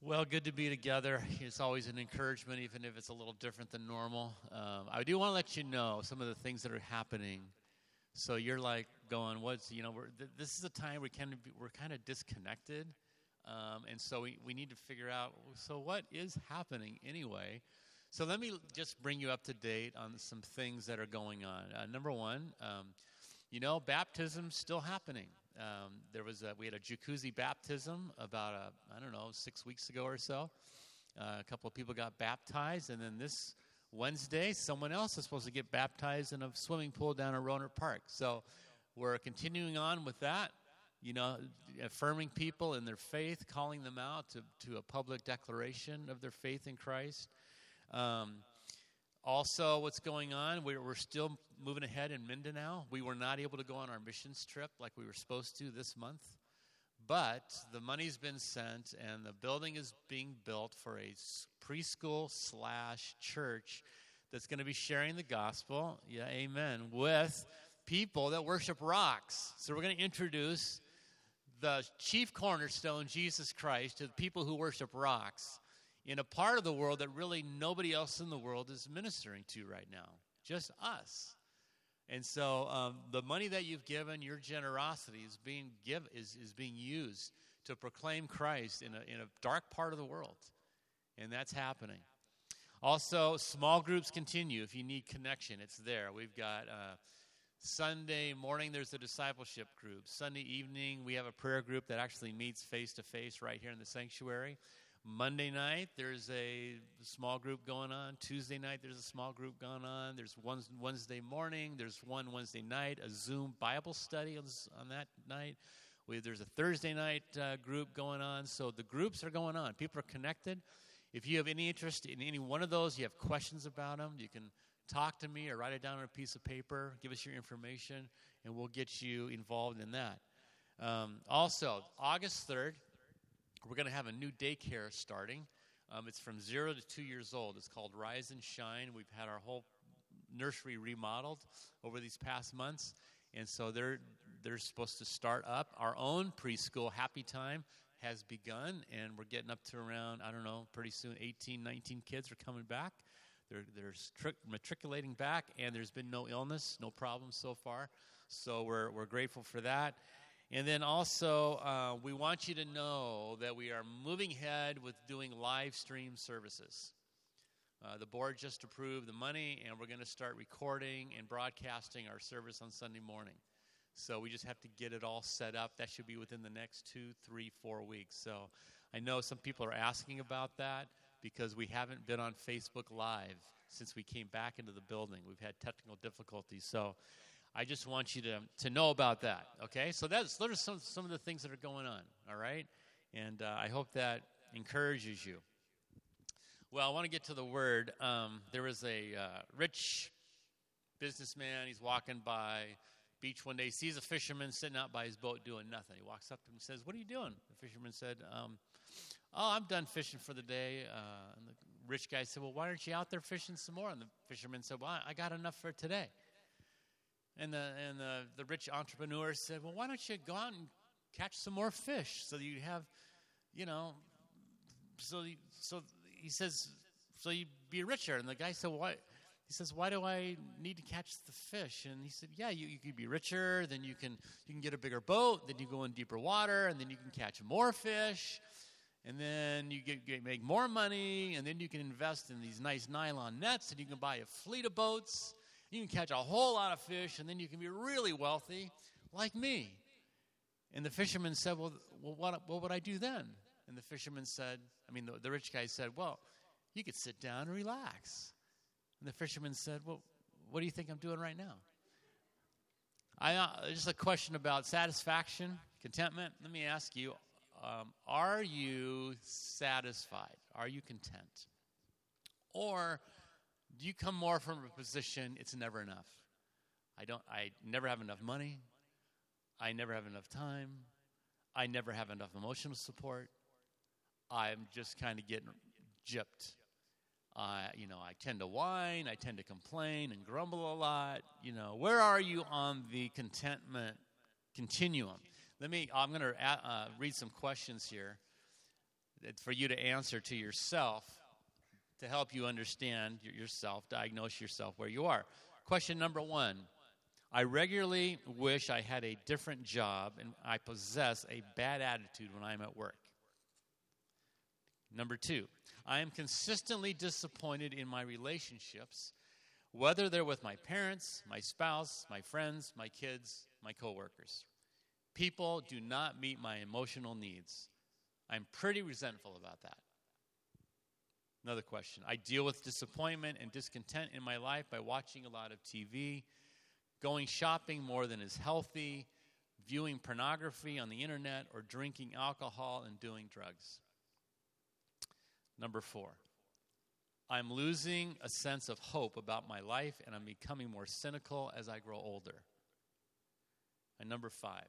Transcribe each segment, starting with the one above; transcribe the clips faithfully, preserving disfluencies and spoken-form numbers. Well, good to be together. It's always an encouragement, even if it's a little different than normal. Um, I do want to let you know some of the things that are happening. So you're like going, what's, you know, we're, th- this is a time we can be, we're kind of disconnected. Um, and so we, we need to figure out, so what is happening anyway? So let me just bring you up to date on some things that are going on. Uh, number one, um, you know, baptism's still happening. Um, there was a, we had a jacuzzi baptism about, a, I don't know, six weeks ago or so. Uh, a couple of people got baptized, and then this Wednesday, someone else is supposed to get baptized in a swimming pool down at Rohnert Park. So we're continuing on with that, you know, affirming people in their faith, calling them out to, to a public declaration of their faith in Christ. Um, also, what's going on, we're, we're still moving ahead in Mindanao. We were not able to go on our missions trip like we were supposed to this month, but the money's been sent and the building is being built for a preschool slash church that's going to be sharing the gospel, yeah, amen, with people that worship rocks. So we're going to introduce the chief cornerstone, Jesus Christ, to the people who worship rocks in a part of the world that really nobody else in the world is ministering to right now, just us. And so um, the money that you've given, your generosity is being give is, is being used to proclaim Christ in a in a dark part of the world, and that's happening. Also, small groups continue. If you need connection, it's there. We've got uh, Sunday morning. There's a discipleship group. Sunday evening, we have a prayer group that actually meets face to face right here in the sanctuary. Monday night, there's a small group going on. Tuesday night, there's a small group going on. There's one Wednesday morning. There's one Wednesday night, a Zoom Bible study on that night. We, there's a Thursday night uh, group going on. So the groups are going on. People are connected. If you have any interest in any one of those, you have questions about them, you can talk to me or write it down on a piece of paper. Give us your information, and we'll get you involved in that. Um, also, August third, we're going to have a new daycare starting. Um, it's from zero to two years old. It's called Rise and Shine. We've had our whole nursery remodeled over these past months, and so they're they're supposed to start up. Our own preschool, Happy Time, has begun, and we're getting up to around, I don't know, pretty soon eighteen, nineteen kids are coming back. They're, they're tri- matriculating back, and there's been no illness, no problems so far. So we're we're grateful for that. And then also, uh, we want you to know that we are moving ahead with doing live stream services. Uh, the board just approved the money, and we're going to start recording and broadcasting our service on Sunday morning. So we just have to get it all set up. That should be within the next two, three, four weeks. So I know some people are asking about that because we haven't been on Facebook Live since we came back into the building. We've had technical difficulties. So I just want you to, to know about that, okay? So that's those are some, some of the things that are going on, all right? And uh, I hope that encourages you. Well, I want to get to the word. Um, there was a uh, rich businessman. He's walking by beach one day. He sees a fisherman sitting out by his boat doing nothing. He walks up to him and says, "What are you doing?" The fisherman said, um, "Oh, I'm done fishing for the day." Uh, and the rich guy said, "Well, why aren't you out there fishing some more?" And the fisherman said, "Well, I got enough for today." And the and the, the rich entrepreneur said, "Well, why don't you go out and catch some more fish so you have, you know, so you, so he says, so you'd be richer." And the guy said, "Why?" He says, "Why do I need to catch the fish?" And he said, "Yeah, you, you could be richer. Then you can you can get a bigger boat. Then you go in deeper water, and then you can catch more fish, and then you get, get make more money, and then you can invest in these nice nylon nets, and you can buy a fleet of boats. You can catch a whole lot of fish, and then you can be really wealthy like me." And the fisherman said, well, well what, what would I do then? And the fisherman said, I mean, the, the rich guy said, "Well, you could sit down and relax." And the fisherman said, "Well, what do you think I'm doing right now?" I uh, just a question about satisfaction, contentment. Let me ask you, um, are you satisfied? Are you content? Or do you come more from a position, it's never enough? I don't. I never have enough money. I never have enough time. I never have enough emotional support. I'm just kind of getting gypped. Uh, you know, I tend to whine. I tend to complain and grumble a lot. You know, where are you on the contentment continuum? Let me, I'm going to uh, read some questions here. for you to answer to yourself to help you understand yourself, diagnose yourself where you are. Question number one, I regularly wish I had a different job and I possess a bad attitude when I'm at work. Number two, I am consistently disappointed in my relationships, whether they're with my parents, my spouse, my friends, my kids, my coworkers. People do not meet my emotional needs. I'm pretty resentful about that. Another question. I deal with disappointment and discontent in my life by watching a lot of T V, going shopping more than is healthy, viewing pornography on the internet, or drinking alcohol and doing drugs. Number four, I'm losing a sense of hope about my life, and I'm becoming more cynical as I grow older. And number five,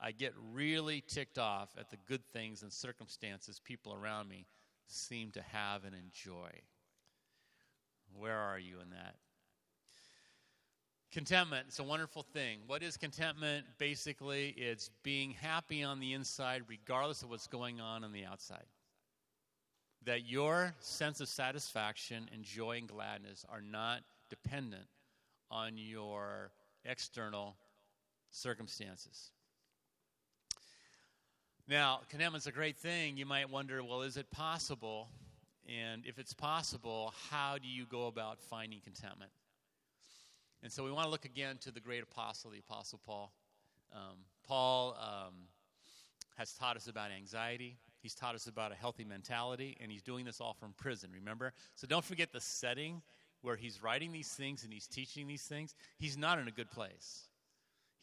I get really ticked off at the good things and circumstances people around me seem to have and enjoy. Where are you in that? Contentment, it's a wonderful thing. What is contentment? Basically, it's being happy on the inside regardless of what's going on on the outside. That your sense of satisfaction and joy and gladness are not dependent on your external circumstances. Now, contentment's a great thing. You might wonder, well, is it possible? And if it's possible, how do you go about finding contentment? And so we want to look again to the great apostle, the Apostle Paul. Um, Paul um, has taught us about anxiety. He's taught us about a healthy mentality, and he's doing this all from prison, remember? So don't forget the setting where he's writing these things and he's teaching these things. He's not in a good place.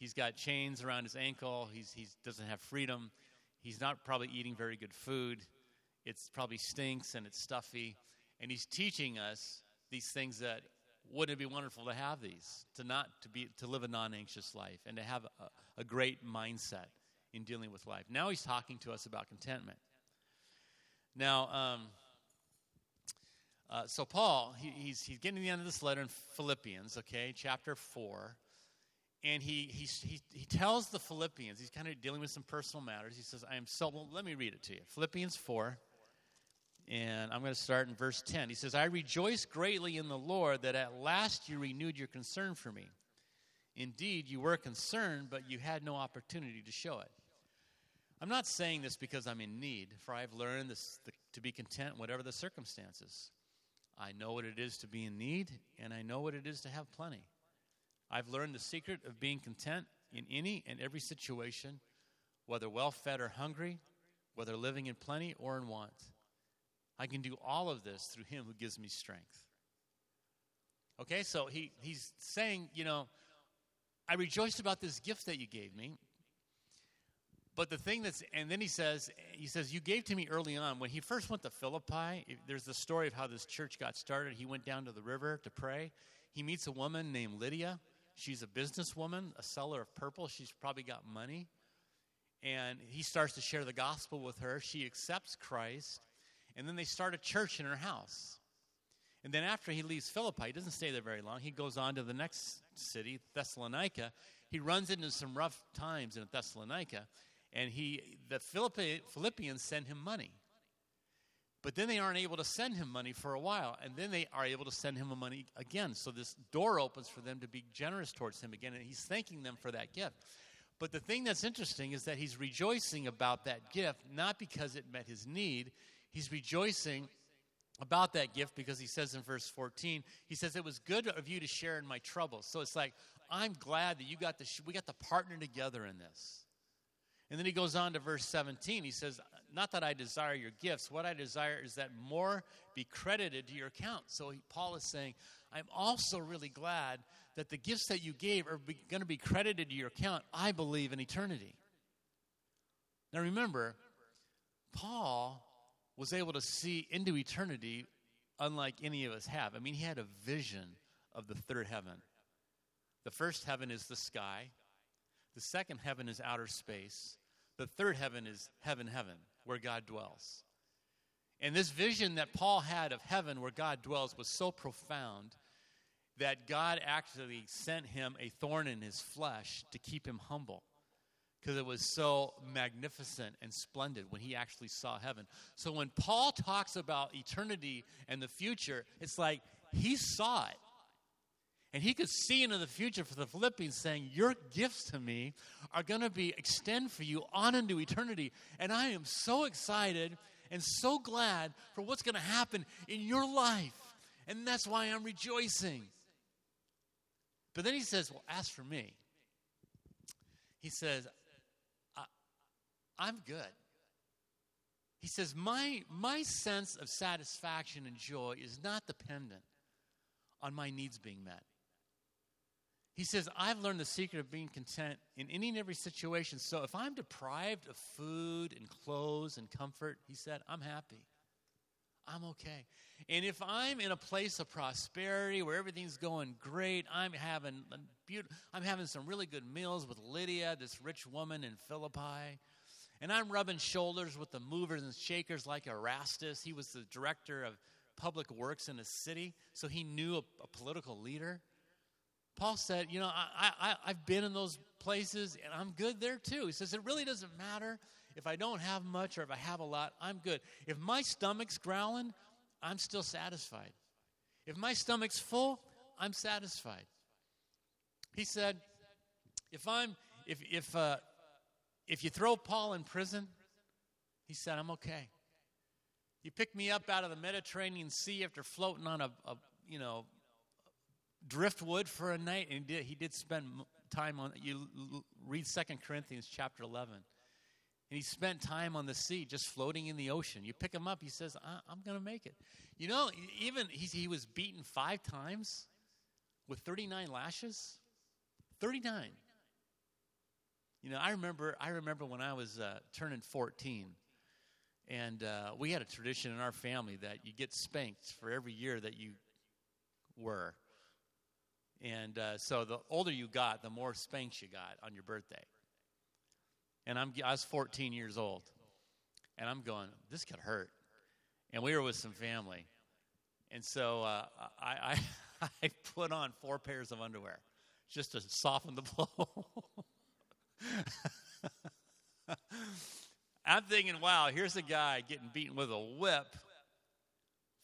He's got chains around his ankle. He he's, doesn't have freedom. He's not probably eating very good food. It probably stinks and it's stuffy. And he's teaching us these things that wouldn't it be wonderful to have these, to not to be to live a non-anxious life and to have a, a great mindset in dealing with life. Now he's talking to us about contentment. Now, um, uh, so Paul, he, he's he's getting to the end of this letter in Philippians, okay, chapter four, and he he he, he tells the Philippians, he's kind of dealing with some personal matters. He says, "I am so." Well, let me read it to you, Philippians four, and I'm going to start in verse ten. He says, "I rejoice greatly in the Lord that at last you renewed your concern for me. Indeed, you were concerned, but you had no opportunity to show it." I'm not saying this because I'm in need, for I've learned this, the, to be content whatever the circumstances. I know what it is to be in need, and I know what it is to have plenty. I've learned the secret of being content in any and every situation, whether well-fed or hungry, whether living in plenty or in want. I can do all of this through him who gives me strength. Okay, so he, he's saying, you know, I rejoiced about this gift that you gave me. But the thing that's, and then he says, he says, you gave to me early on. When he first went to Philippi, there's the story of how this church got started. He went down to the river to pray. He meets a woman named Lydia. She's a businesswoman, a seller of purple. She's probably got money. And he starts to share the gospel with her. She accepts Christ. And then they start a church in her house. And then after he leaves Philippi, he doesn't stay there very long. He goes on to the next city, Thessalonica. He runs into some rough times in Thessalonica. And he, the Philippi, Philippians send him money. But then they aren't able to send him money for a while. And then they are able to send him money again. So this door opens for them to be generous towards him again. And he's thanking them for that gift. But the thing that's interesting is that he's rejoicing about that gift, not because it met his need. He's rejoicing about that gift because he says in verse fourteen, he says, it was good of you to share in my troubles. So it's like, I'm glad that you got to, we got to partner together in this. And then he goes on to verse seventeen. He says, not that I desire your gifts. What I desire is that more be credited to your account. So he, Paul is saying, I'm also really glad that the gifts that you gave are going to be credited to your account. I believe in eternity. Now remember, Paul was able to see into eternity unlike any of us have. I mean, he had a vision of the third heaven. The first heaven is the sky. The second heaven is outer space. The third heaven is heaven, heaven, where God dwells. And this vision that Paul had of heaven where God dwells was so profound that God actually sent him a thorn in his flesh to keep him humble, because it was so magnificent and splendid when he actually saw heaven. So when Paul talks about eternity and the future, it's like he saw it. And he could see into the future for the Philippians, saying, your gifts to me are going to be extend for you on into eternity. And I am so excited and so glad for what's going to happen in your life. And that's why I'm rejoicing. But then he says, well, ask for me. He says, I, I'm good. He says, my, my sense of satisfaction and joy is not dependent on my needs being met. He says, I've learned the secret of being content in any and every situation. So if I'm deprived of food and clothes and comfort, he said, I'm happy. I'm okay. And if I'm in a place of prosperity where everything's going great, I'm having a be- I'm having some really good meals with Lydia, this rich woman in Philippi, and I'm rubbing shoulders with the movers and shakers like Erastus. He was the director of public works in a city, so he knew a, a political leader. Paul said, you know, I, I, I've been in those places, and I'm good there too. He says, it really doesn't matter if I don't have much or if I have a lot, I'm good. If my stomach's growling, I'm still satisfied. If my stomach's full, I'm satisfied. He said, if I'm, if if uh, if you throw Paul in prison, he said, I'm okay. You pick me up out of the Mediterranean Sea after floating on a, a you know, driftwood for a night, and he did, he did spend time on, you read Second Corinthians chapter eleven. And he spent time on the sea, just floating in the ocean. You pick him up, he says, I'm going to make it. You know, even he, he was beaten five times with thirty-nine lashes. thirty-nine. You know, I remember I remember when I was uh, turning fourteen. And uh, we had a tradition in our family that you get spanked for every year that you were. And uh, so the older you got, the more spanks you got on your birthday. And I'm, I was fourteen years old, and I'm going, this could hurt. And we were with some family. And so uh, I, I, I put on four pairs of underwear just to soften the blow. I'm thinking, wow, here's a guy getting beaten with a whip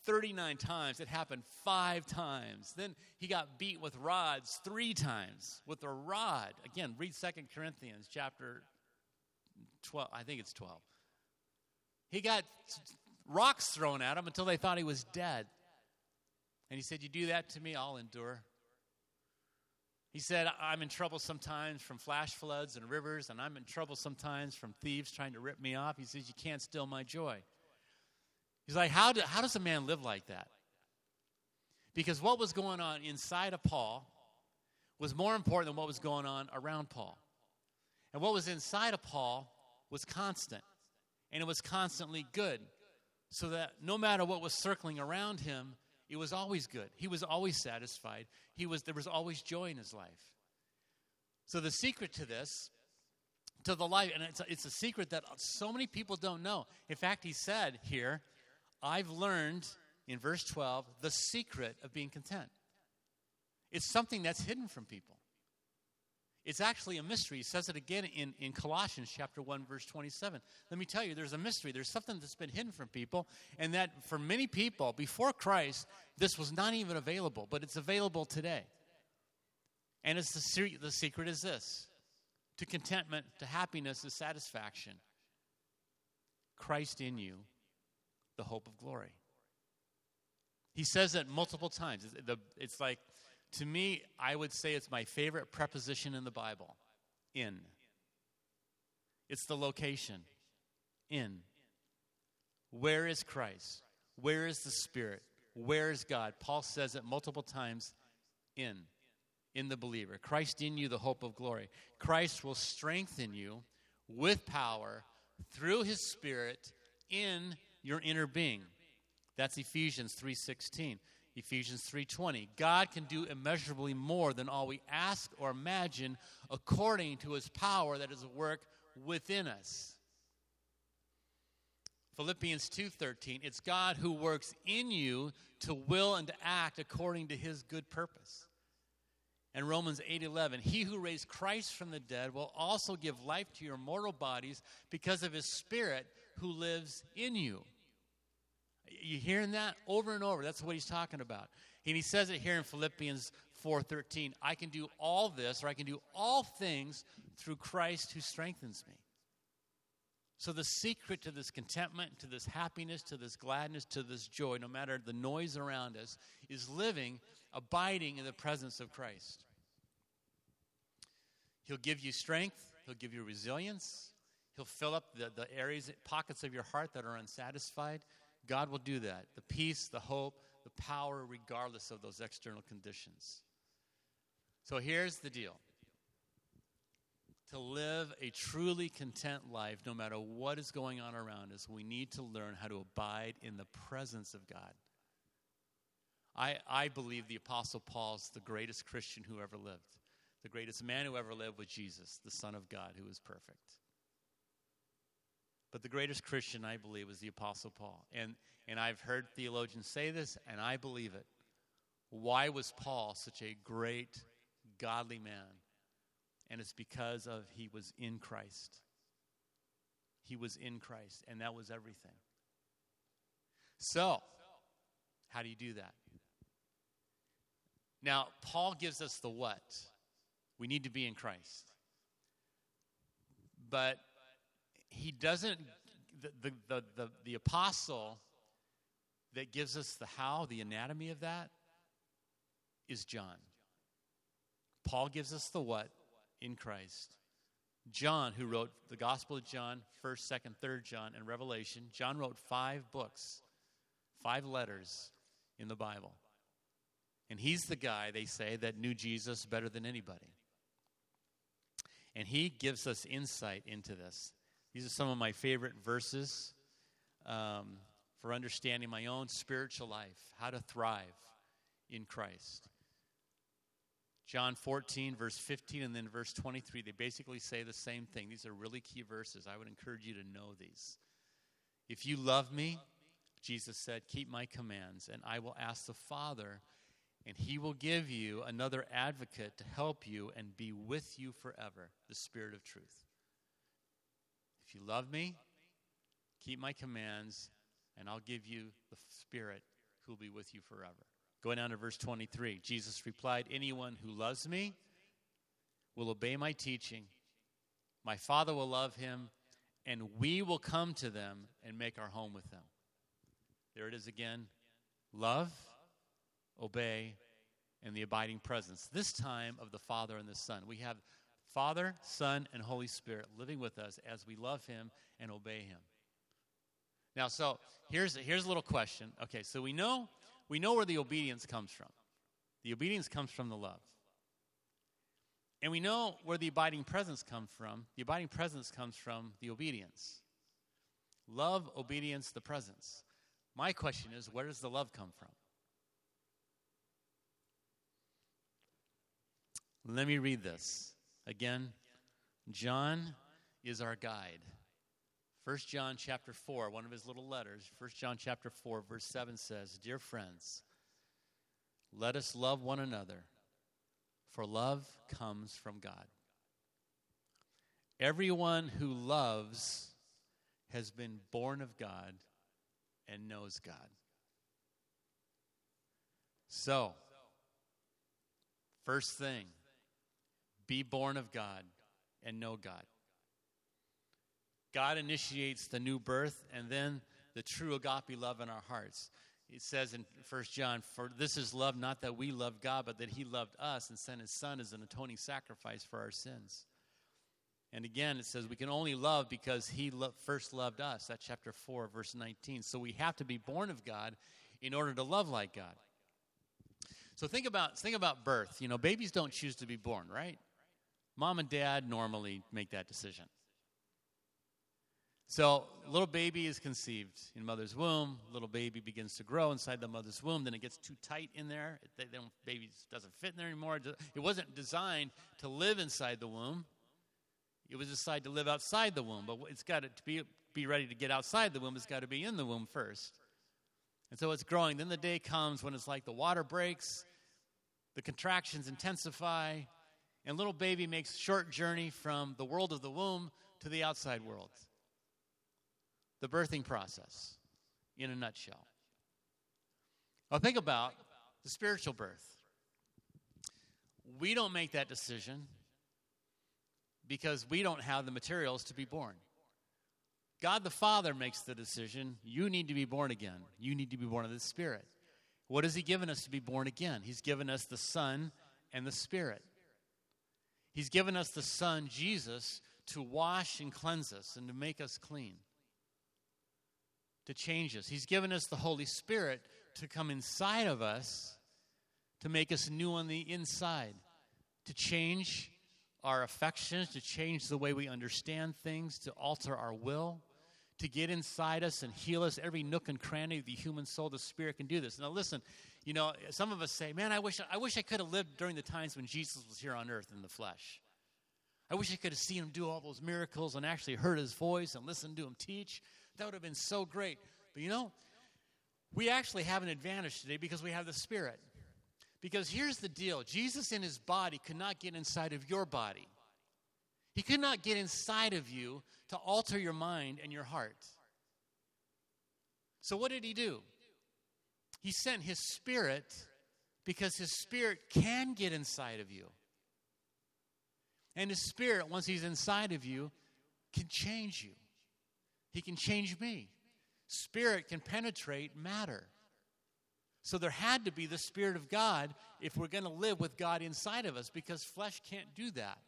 thirty-nine times. It happened five times. Then he got beat with rods three times with a rod. Again, read Second Corinthians chapter twelve, I think it's twelve. He got rocks thrown at him until they thought he was dead. And he said, you do that to me, I'll endure. He said, I'm in trouble sometimes from flash floods and rivers, and I'm in trouble sometimes from thieves trying to rip me off. He says, you can't steal my joy. He's like, how, do, how does a man live like that? Because what was going on inside of Paul was more important than what was going on around Paul. And what was inside of Paul was constant, and it was constantly good, so that no matter what was circling around him, it was always good. He was always satisfied. He was there was always joy in his life. So the secret to this, to the life, and it's a, it's a secret that so many people don't know. In fact, he said here, I've learned, in verse twelve, the secret of being content. It's something that's hidden from people. It's actually a mystery. He says it again in, in Colossians chapter one, verse twenty-seven. Let me tell you, there's a mystery. There's something that's been hidden from people, and that for many people, before Christ, this was not even available, but it's available today. And it's the, the secret is this. To contentment, to happiness, to satisfaction. Christ in you, the hope of glory. He says it multiple times. It's, the, it's like... To me, I would say it's my favorite preposition in the Bible, in. It's the location, in. Where is Christ? Where is the Spirit? Where is God? Paul says it multiple times, in, in the believer. Christ in you, the hope of glory. Christ will strengthen you with power through his Spirit in your inner being. That's Ephesians three sixteen. Ephesians three twenty, God can do immeasurably more than all we ask or imagine according to his power that is at work within us. Philippians two thirteen, it's God who works in you to will and to act according to his good purpose. And Romans eight eleven, he who raised Christ from the dead will also give life to your mortal bodies because of his Spirit who lives in you. You hearing that over and over? That's what he's talking about. And he says it here in Philippians four thirteen, I can do all this, or I can do all things through Christ who strengthens me. So the secret to this contentment, to this happiness, to this gladness, to this joy, no matter the noise around us, is living, abiding in the presence of Christ. He'll give you strength. He'll give you resilience. He'll fill up the, the areas, pockets of your heart that are unsatisfied. God will do that. The peace, the hope, the power, regardless of those external conditions. So here's the deal. To live a truly content life, no matter what is going on around us, we need to learn how to abide in the presence of God. I, I believe the Apostle Paul's the greatest Christian who ever lived. The greatest man who ever lived was Jesus, the Son of God, who is perfect. But the greatest Christian, I believe, was the Apostle Paul. And, and I've heard theologians say this, and I believe it. Why was Paul such a great, godly man? And it's because of he was in Christ. He was in Christ, and that was everything. So, how do you do that? Now, Paul gives us the what. We need to be in Christ. But he doesn't, the, the, the, the, the apostle that gives us the how, the anatomy of that, is John. Paul gives us the what. In Christ. John, who wrote the Gospel of John, first, second, third John, and Revelation. John wrote five books, five letters in the Bible. And he's the guy, they say, that knew Jesus better than anybody. And he gives us insight into this. These are some of my favorite verses um, for understanding my own spiritual life, how to thrive in Christ. John fourteen, verse fifteen, and then verse twenty-three, they basically say the same thing. These are really key verses. I would encourage you to know these. If you love me, Jesus said, keep my commands, and I will ask the Father, and he will give you another advocate to help you and be with you forever, the Spirit of truth. If you love me, keep my commands, and I'll give you the Spirit who will be with you forever. Going down to verse twenty-three, Jesus replied, anyone who loves me will obey my teaching. My Father will love him, and we will come to them and make our home with them. There it is again. Love, obey, and the abiding presence. This time of the Father and the Son. We have Father, Son, and Holy Spirit living with us as we love him and obey him. Now, so here's, here's a little question. Okay, so we know... We know where the obedience comes from. The obedience comes from the love. And we know where the abiding presence comes from. The abiding presence comes from the obedience. Love, obedience, the presence. My question is, where does the love come from? Let me read this. Again, John is our guide. First John chapter four, one of his little letters, First John chapter four, verse seven says, dear friends, let us love one another, for love comes from God. Everyone who loves has been born of God and knows God. So, first thing, be born of God and know God. God initiates the new birth and then the true agape love in our hearts. It says in First John, for this is love, not that we love God, but that he loved us and sent his Son as an atoning sacrifice for our sins. And again, it says we can only love because he lo- first loved us. That's chapter four, verse nineteen. So we have to be born of God in order to love like God. So think about, think about birth. You know, babies don't choose to be born, right? Mom and dad normally make that decision. So, little baby is conceived in mother's womb. Little baby begins to grow inside the mother's womb. Then it gets too tight in there. They, they don't, baby doesn't fit in there anymore. It wasn't designed to live inside the womb. It was designed to live outside the womb. But it's got to be be ready to get outside the womb. It's got to be in the womb first. And so it's growing. Then the day comes when it's like the water breaks. The contractions intensify, and little baby makes short journey from the world of the womb to the outside world. The birthing process, in a nutshell. Now think about the spiritual birth. We don't make that decision because we don't have the materials to be born. God the Father makes the decision, you need to be born again. You need to be born of the Spirit. What has He given us to be born again? He's given us the Son and the Spirit. He's given us the Son, Jesus, to wash and cleanse us and to make us clean, to change us. He's given us the Holy Spirit to come inside of us, to make us new on the inside, to change our affections, to change the way we understand things, to alter our will, to get inside us and heal us every nook and cranny of the human soul. The Spirit can do this. Now listen, you know, some of us say, man, I wish I wish I could have lived during the times when Jesus was here on earth in the flesh. I wish I could have seen Him do all those miracles and actually heard His voice and listened to Him teach. That would have been so great. But you know, we actually have an advantage today because we have the Spirit. Because here's the deal. Jesus in His body could not get inside of your body. He could not get inside of you to alter your mind and your heart. So what did He do? He sent His Spirit because His Spirit can get inside of you. And His Spirit, once He's inside of you, can change you. He can change me. Spirit can penetrate matter. So there had to be the Spirit of God if we're going to live with God inside of us, because flesh can't do that.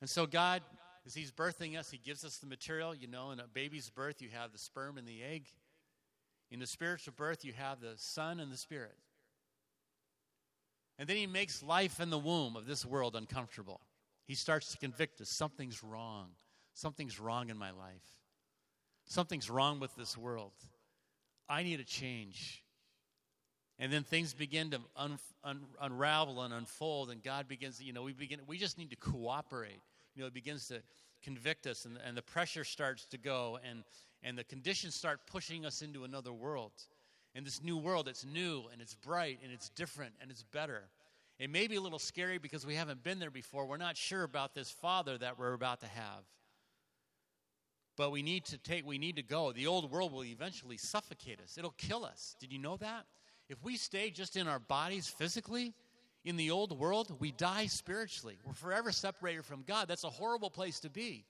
And so God, as He's birthing us, He gives us the material. You know, in a baby's birth, you have the sperm and the egg. In the spiritual birth, you have the Son and the Spirit. And then He makes life in the womb of this world uncomfortable. He starts to convict us. Something's wrong. Something's wrong in my life. Something's wrong with this world. I need a change. And then things begin to un, un, unravel and unfold, and God begins, you know, we begin, we just need to cooperate. You know, it begins to convict us, and, and the pressure starts to go, and, and the conditions start pushing us into another world. And this new world, it's new, and it's bright, and it's different, and it's better. It may be a little scary because we haven't been there before. We're not sure about this Father that we're about to have. But we need to take, we need to go. The old world will eventually suffocate us. It'll kill us. Did you know that? If we stay just in our bodies physically, in the old world, we die spiritually. We're forever separated from God. That's a horrible place to be.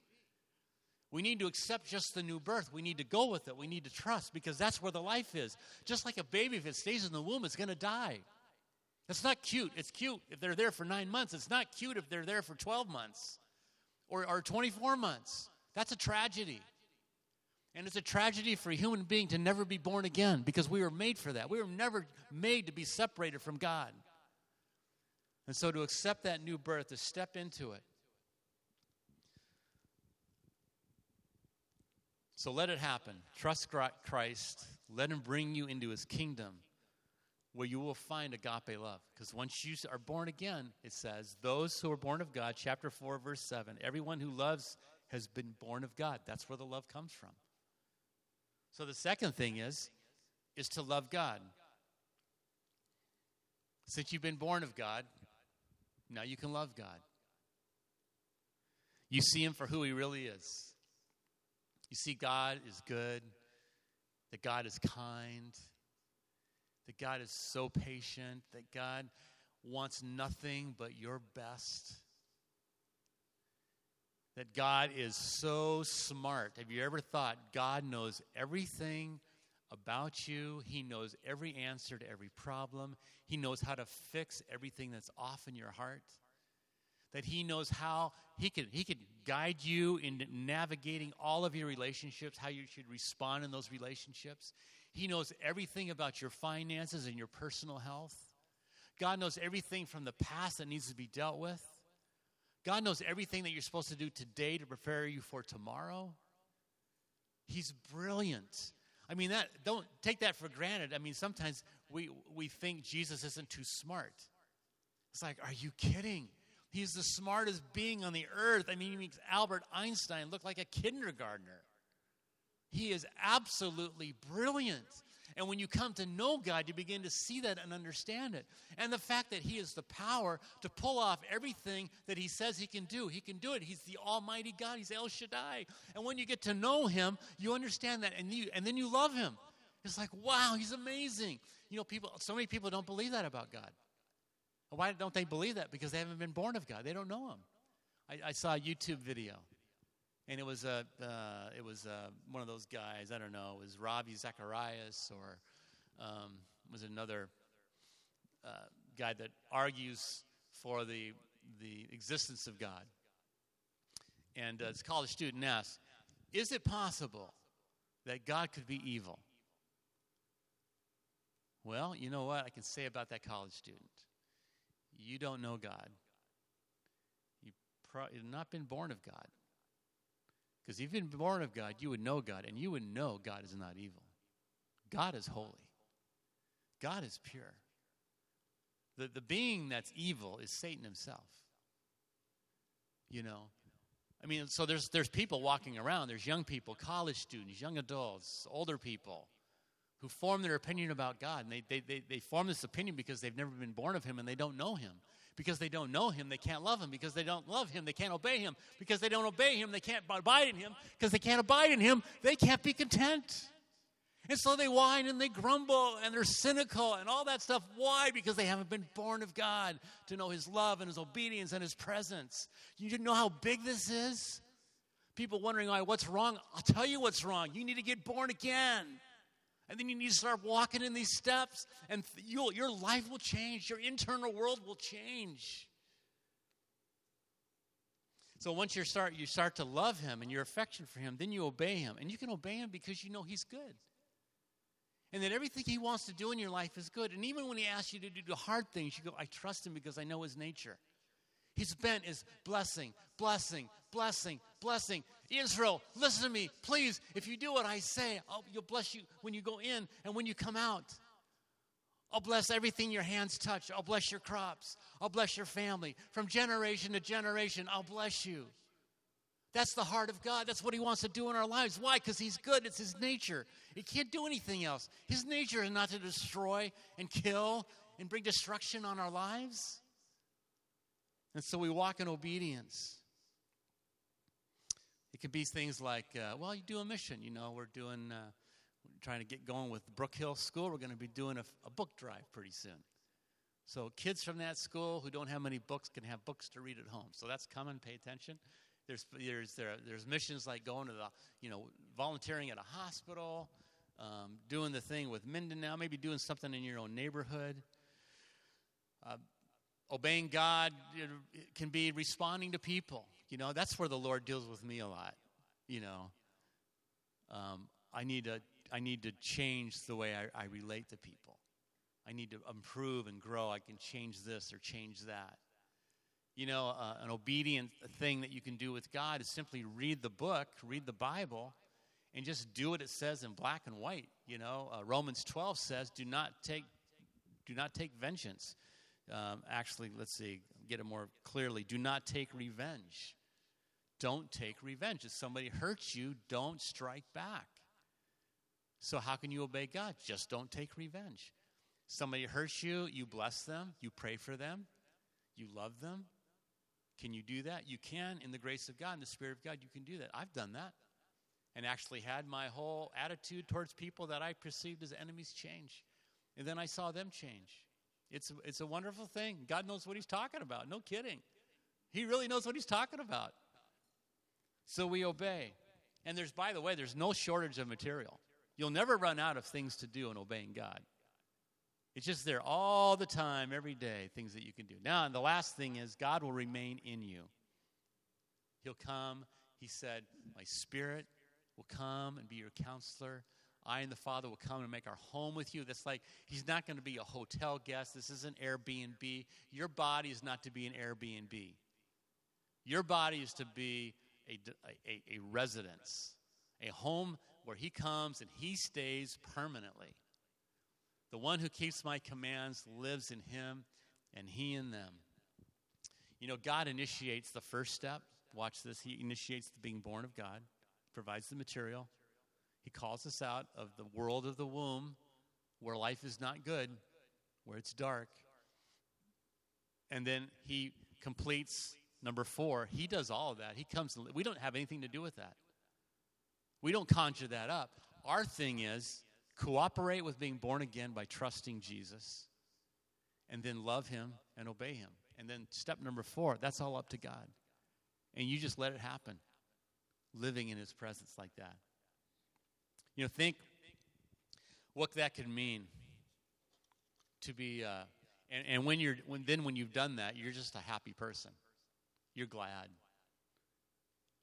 We need to accept just the new birth. We need to go with it. We need to trust, because that's where the life is. Just like a baby, if it stays in the womb, it's going to die. That's not cute. It's cute if they're there for nine months. It's not cute if they're there for twelve months or, or twenty-four months. That's a tragedy. And it's a tragedy for a human being to never be born again, because we were made for that. We were never made to be separated from God. And so to accept that new birth, to step into it. So let it happen. Trust Christ. Let Him bring you into His kingdom, where you will find agape love. Because once you are born again, it says, those who are born of God, chapter four, verse seven, everyone who loves has been born of God. That's where the love comes from. So the second thing is, is to love God. Since you've been born of God, now you can love God. You see Him for who He really is. You see God is good, that God is kind, that God is so patient, that God wants nothing but your best, that God is so smart. Have you ever thought God knows everything about you? He knows every answer to every problem. He knows how to fix everything that's off in your heart. That He knows how He could He could guide you in navigating all of your relationships, how you should respond in those relationships. He knows everything about your finances and your personal health. God knows everything from the past that needs to be dealt with. God knows everything that you're supposed to do today to prepare you for tomorrow. He's brilliant. I mean, that don't take that for granted. I mean, sometimes we, we think Jesus isn't too smart. It's like, are you kidding? He's the smartest being on the earth. I mean, he makes Albert Einstein look like a kindergartner. He is absolutely brilliant. And when you come to know God, you begin to see that and understand it. And the fact that he is the power to pull off everything that he says he can do. He can do it. He's the almighty God. He's El Shaddai. And when you get to know him, you understand that. And, you, and then you love him. It's like, wow, he's amazing. You know, people. So many people don't believe that about God. Why don't they believe that? Because they haven't been born of God. They don't know him. I, I saw a YouTube video. And it was a uh, it was a, one of those guys, I don't know, it was Robbie Zacharias, or um, was another uh, guy that argues for the the existence of God. And uh, this college student asks, is it possible that God could be evil? Well, you know what I can say about that college student? You don't know God. You've pro- not been born of God. Because if you've been born of God, you would know God, and you would know God is not evil. God is holy. God is pure. The, the being that's evil is Satan himself. You know? I mean, so there's there's people walking around. There's young people, college students, young adults, older people who form their opinion about God. And they they they, they form this opinion because they've never been born of him and they don't know him. Because they don't know him, they can't love him. Because they don't love him, they can't obey him. Because they don't obey him, they can't abide in him. Because they can't abide in him, they can't be content. And so they whine and they grumble and they're cynical and all that stuff. Why? Because they haven't been born of God to know his love and his obedience and his presence. You didn't know how big this is? People wondering, right, what's wrong? I'll tell you what's wrong. You need to get born again. And then you need to start walking in these steps, and you'll, your life will change. Your internal world will change. So once you start, you start to love him and your affection for him, then you obey him. And you can obey him because you know he's good. And that everything he wants to do in your life is good. And even when he asks you to do the hard things, you go, I trust him because I know his nature. His bent is blessing, blessing, blessing, blessing. Israel, listen to me, please. If you do what I say, I'll you'll bless you when you go in and when you come out. I'll bless everything your hands touch. I'll bless your crops. I'll bless your family. From generation to generation, I'll bless you. That's the heart of God. That's what he wants to do in our lives. Why? Because he's good. It's his nature. He can't do anything else. His nature is not to destroy and kill and bring destruction on our lives. And so we walk in obedience. It could be things like, uh, well, you do a mission. You know, we're doing, uh, we're trying to get going with Brook Hill School. We're going to be doing a, a book drive pretty soon. So kids from that school who don't have many books can have books to read at home. So that's coming. Pay attention. There's there's there, there's missions like going to the, you know, volunteering at a hospital, um, doing the thing with Mindanao, maybe doing something in your own neighborhood. Uh, Obeying God can be responding to people. You know, that's where the Lord deals with me a lot. You know, um, I need to I need to change the way I, I relate to people. I need to improve and grow. I can change this or change that. You know, uh, an obedient thing that you can do with God is simply read the book, read the Bible, and just do what it says in black and white. You know, uh, Romans twelve says, "Do not take, do not take vengeance." Um, actually, let's see, get it more clearly. Do not take revenge. Don't take revenge. If somebody hurts you, don't strike back. So how can you obey God? Just don't take revenge. Somebody hurts you, you bless them, you pray for them, you love them. Can you do that? You can. In the grace of God, in the Spirit of God, you can do that. I've done that and actually had my whole attitude towards people that I perceived as enemies change. And then I saw them change. It's it's a wonderful thing. God knows what he's talking about. No kidding. He really knows what he's talking about. So we obey. And there's, by the way, there's no shortage of material. You'll never run out of things to do in obeying God. It's just there all the time, every day, things that you can do. Now, and the last thing is God will remain in you. He'll come. He said, my Spirit will come and be your counselor. I and the Father will come and make our home with you. That's like, he's not going to be a hotel guest. This isn't Airbnb. Your body is not to be an Airbnb. Your body is to be a, a, a residence, a home where he comes and he stays permanently. The one who keeps my commands lives in him and he in them. You know, God initiates the first step. Watch this. He initiates the being born of God, provides the material. He calls us out of the world of the womb where life is not good, where it's dark. And then he completes number four. He does all of that. He comes. We don't have anything to do with that. We don't conjure that up. Our thing is cooperate with being born again by trusting Jesus, and then love him and obey him. And then step number four, that's all up to God. And you just let it happen, living in his presence like that. You know, think what that could mean to be, uh, and, and when you're, when then when you've done that, you're just a happy person. You're glad.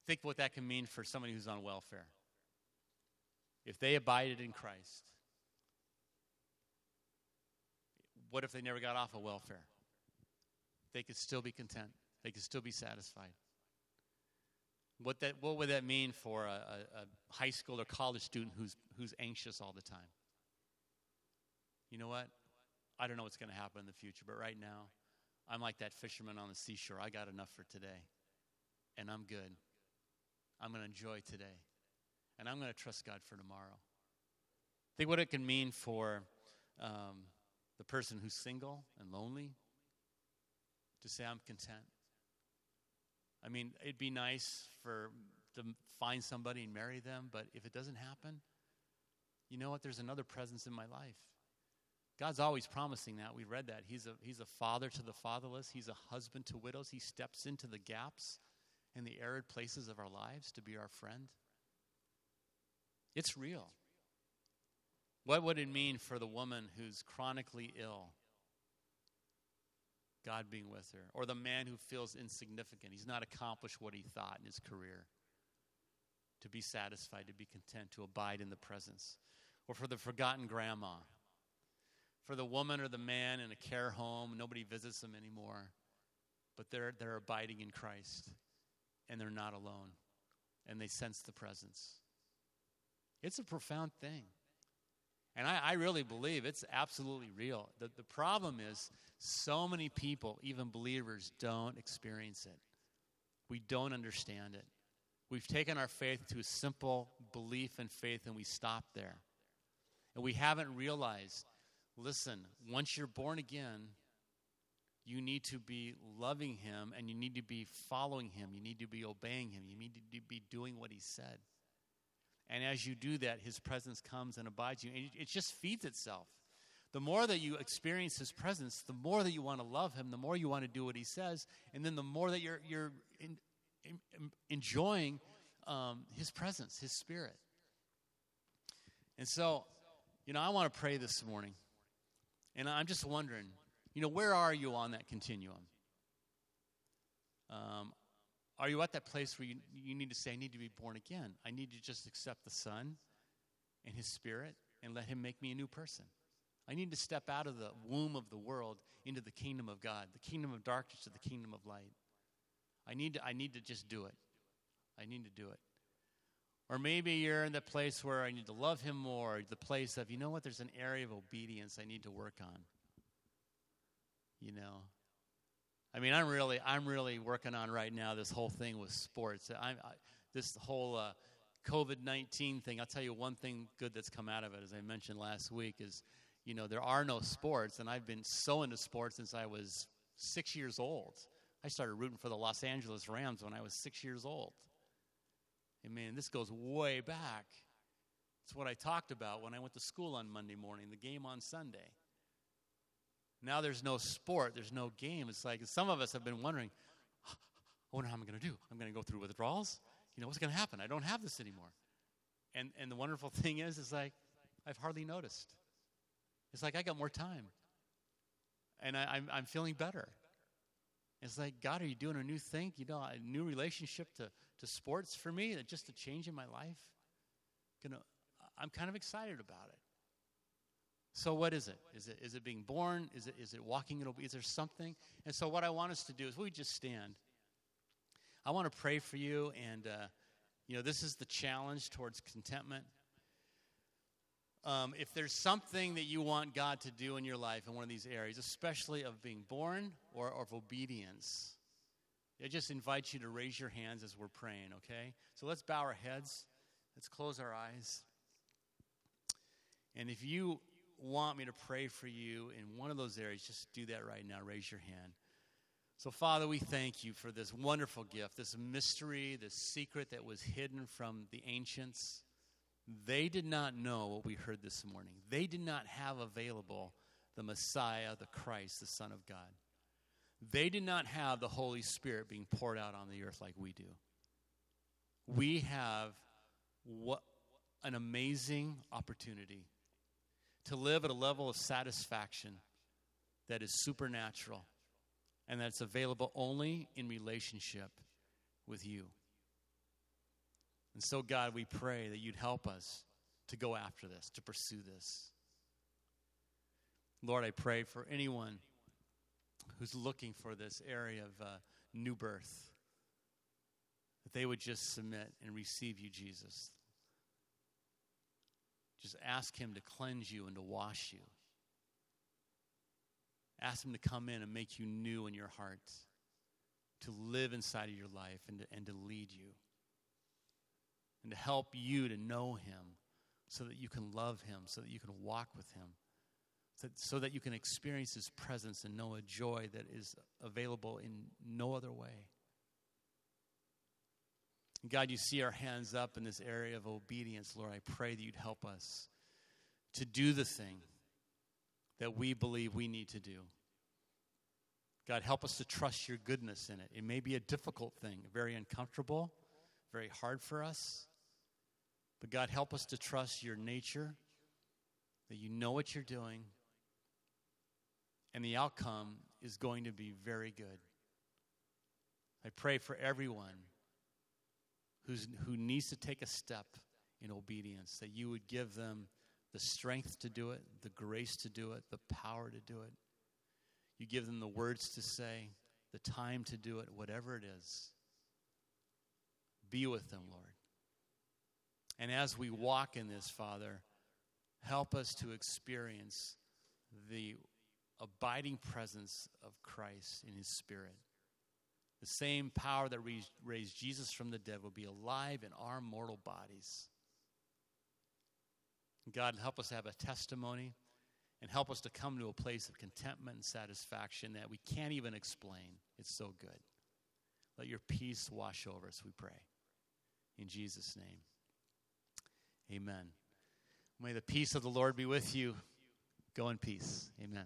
Think what that can mean for somebody who's on welfare. If they abided in Christ, what if they never got off of welfare? They could still be content. They could still be satisfied. What that? What would that mean for a, a high school or college student who's who's anxious all the time? You know what? I don't know what's going to happen in the future, but right now, I'm like that fisherman on the seashore. I got enough for today, and I'm good. I'm going to enjoy today, and I'm going to trust God for tomorrow. Think what it can mean for um, the person who's single and lonely to say, I'm content. I mean, it'd be nice for to find somebody and marry them, but if it doesn't happen, you know what? There's another presence in my life. God's always promising that. We read that. He's a, he's a father to the fatherless. He's a husband to widows. He steps into the gaps and the arid places of our lives to be our friend. It's real. What would it mean for the woman who's chronically ill? God being with her. Or the man who feels insignificant. He's not accomplished what he thought in his career. To be satisfied, to be content, to abide in the presence. Or for the forgotten grandma. For the woman or the man in a care home, nobody visits them anymore. But they're, they're abiding in Christ. And they're not alone. And they sense the presence. It's a profound thing. And I, I really believe it's absolutely real. The, the problem is so many people, even believers, don't experience it. We don't understand it. We've taken our faith to a simple belief in faith, and we stop there. And we haven't realized, listen, once you're born again, you need to be loving him, and you need to be following him. You need to be obeying him. You need to be doing what he said. And as you do that, his presence comes and abides you. And it just feeds itself. The more that you experience his presence, the more that you want to love him, the more you want to do what he says, and then the more that you're, you're in, in, enjoying um, his presence, his spirit. And so, you know, I want to pray this morning. And I'm just wondering, you know, where are you on that continuum? Um Are you at that place where you, you need to say, I need to be born again? I need to just accept the Son and his Spirit and let him make me a new person. I need to step out of the womb of the world into the kingdom of God, the kingdom of darkness to the kingdom of light. I need to, I need to just do it. I need to do it. Or maybe you're in the place where I need to love him more, the place of, you know what, there's an area of obedience I need to work on. You know? I mean, I'm really, I'm really working on right now this whole thing with sports. I'm, I, this whole uh, covid nineteen thing. I'll tell you one thing good that's come out of it, as I mentioned last week, is, you know, there are no sports, and I've been so into sports since I was six years old. I started rooting for the Los Angeles Rams when I was six years old. I mean, this goes way back. It's what I talked about when I went to school on Monday morning, the game on Sunday. Now there's no sport, there's no game. It's like some of us have been wondering, I wonder how I'm going to do. I'm going to go through withdrawals. You know, what's going to happen? I don't have this anymore. And and the wonderful thing is, it's like I've hardly noticed. It's like I got more time. And I, I'm, I'm feeling better. It's like, God, are you doing a new thing? You know, a new relationship to, to sports for me, just a change in my life. Gonna, I'm kind of excited about it. So what is it? Is it is it being born? Is it is it walking in obedience? Is there something? And so what I want us to do is we just stand. I want to pray for you, and uh, you know, this is the challenge towards contentment. Um, if there's something that you want God to do in your life in one of these areas, especially of being born or, or of obedience, I just invite you to raise your hands as we're praying. Okay, so let's bow our heads, let's close our eyes, and if you want me to pray for you in one of those areas, just do that right now. Raise your hand. So, Father, we thank you for this wonderful gift, this mystery, this secret that was hidden from the ancients. They did not know what we heard this morning. They did not have available the Messiah, the Christ, the Son of God. They did not have the Holy Spirit being poured out on the earth like we do. We have what an amazing opportunity to live at a level of satisfaction that is supernatural and that's available only in relationship with you. And so, God, we pray that you'd help us to go after this, to pursue this. Lord, I pray for anyone who's looking for this area of uh, new birth, that they would just submit and receive you, Jesus. Just ask him to cleanse you and to wash you. Ask him to come in and make you new in your heart, to live inside of your life and to, and to lead you, and to help you to know him so that you can love him, so that you can walk with him, so, so that you can experience his presence and know a joy that is available in no other way. God, you see our hands up in this area of obedience. Lord, I pray that you'd help us to do the thing that we believe we need to do. God, help us to trust your goodness in it. It may be a difficult thing, very uncomfortable, very hard for us. But God, help us to trust your nature, that you know what you're doing, and the outcome is going to be very good. I pray for everyone Who's, who needs to take a step in obedience, that you would give them the strength to do it, the grace to do it, the power to do it. You give them the words to say, the time to do it, whatever it is. Be with them, Lord. And as we walk in this, Father, help us to experience the abiding presence of Christ in his Spirit. The same power that raised Jesus from the dead will be alive in our mortal bodies. God, help us have a testimony and help us to come to a place of contentment and satisfaction that we can't even explain. It's so good. Let your peace wash over us, we pray. In Jesus' name, amen. May the peace of the Lord be with you. Go in peace. Amen.